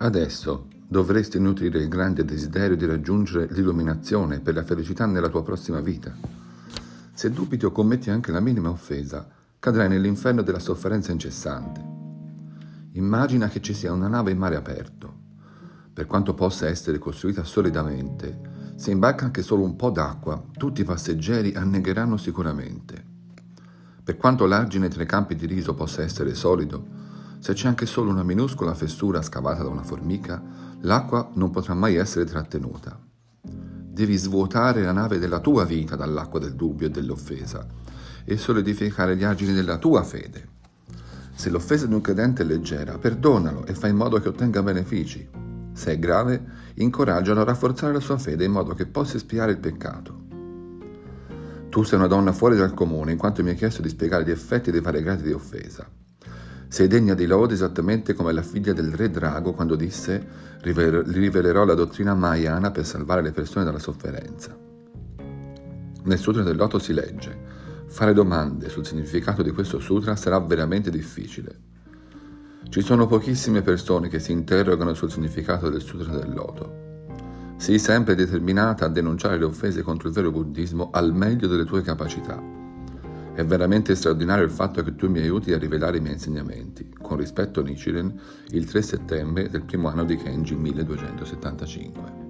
Adesso dovresti nutrire il grande desiderio di raggiungere l'illuminazione per la felicità nella tua prossima vita. Se dubiti o commetti anche la minima offesa, cadrai nell'inferno della sofferenza incessante. Immagina che ci sia una nave in mare aperto. Per quanto possa essere costruita solidamente, se imbarca anche solo un po' d'acqua, tutti i passeggeri annegheranno sicuramente. Per quanto l'argine tra i campi di riso possa essere solido, se c'è anche solo una minuscola fessura scavata da una formica, l'acqua non potrà mai essere trattenuta. Devi svuotare la nave della tua vita dall'acqua del dubbio e dell'offesa e solidificare gli argini della tua fede. Se l'offesa di un credente è leggera, perdonalo e fai in modo che ottenga benefici. Se è grave, incoraggialo a rafforzare la sua fede in modo che possa espiare il peccato. Tu sei una donna fuori dal comune, in quanto mi hai chiesto di spiegare gli effetti dei vari gradi di offesa. Sei degna di lode esattamente come la figlia del re Drago quando disse: rivelerò la dottrina Mayana per salvare le persone dalla sofferenza. Nel Sutra del Loto si legge: fare domande sul significato di questo sutra sarà veramente difficile. Ci sono pochissime persone che si interrogano sul significato del Sutra del Loto. Sii sempre determinata a denunciare le offese contro il vero buddismo al meglio delle tue capacità. È veramente straordinario il fatto che tu mi aiuti a rivelare i miei insegnamenti. Con rispetto Nichiren, il 3 settembre del primo anno di Kenji 1275.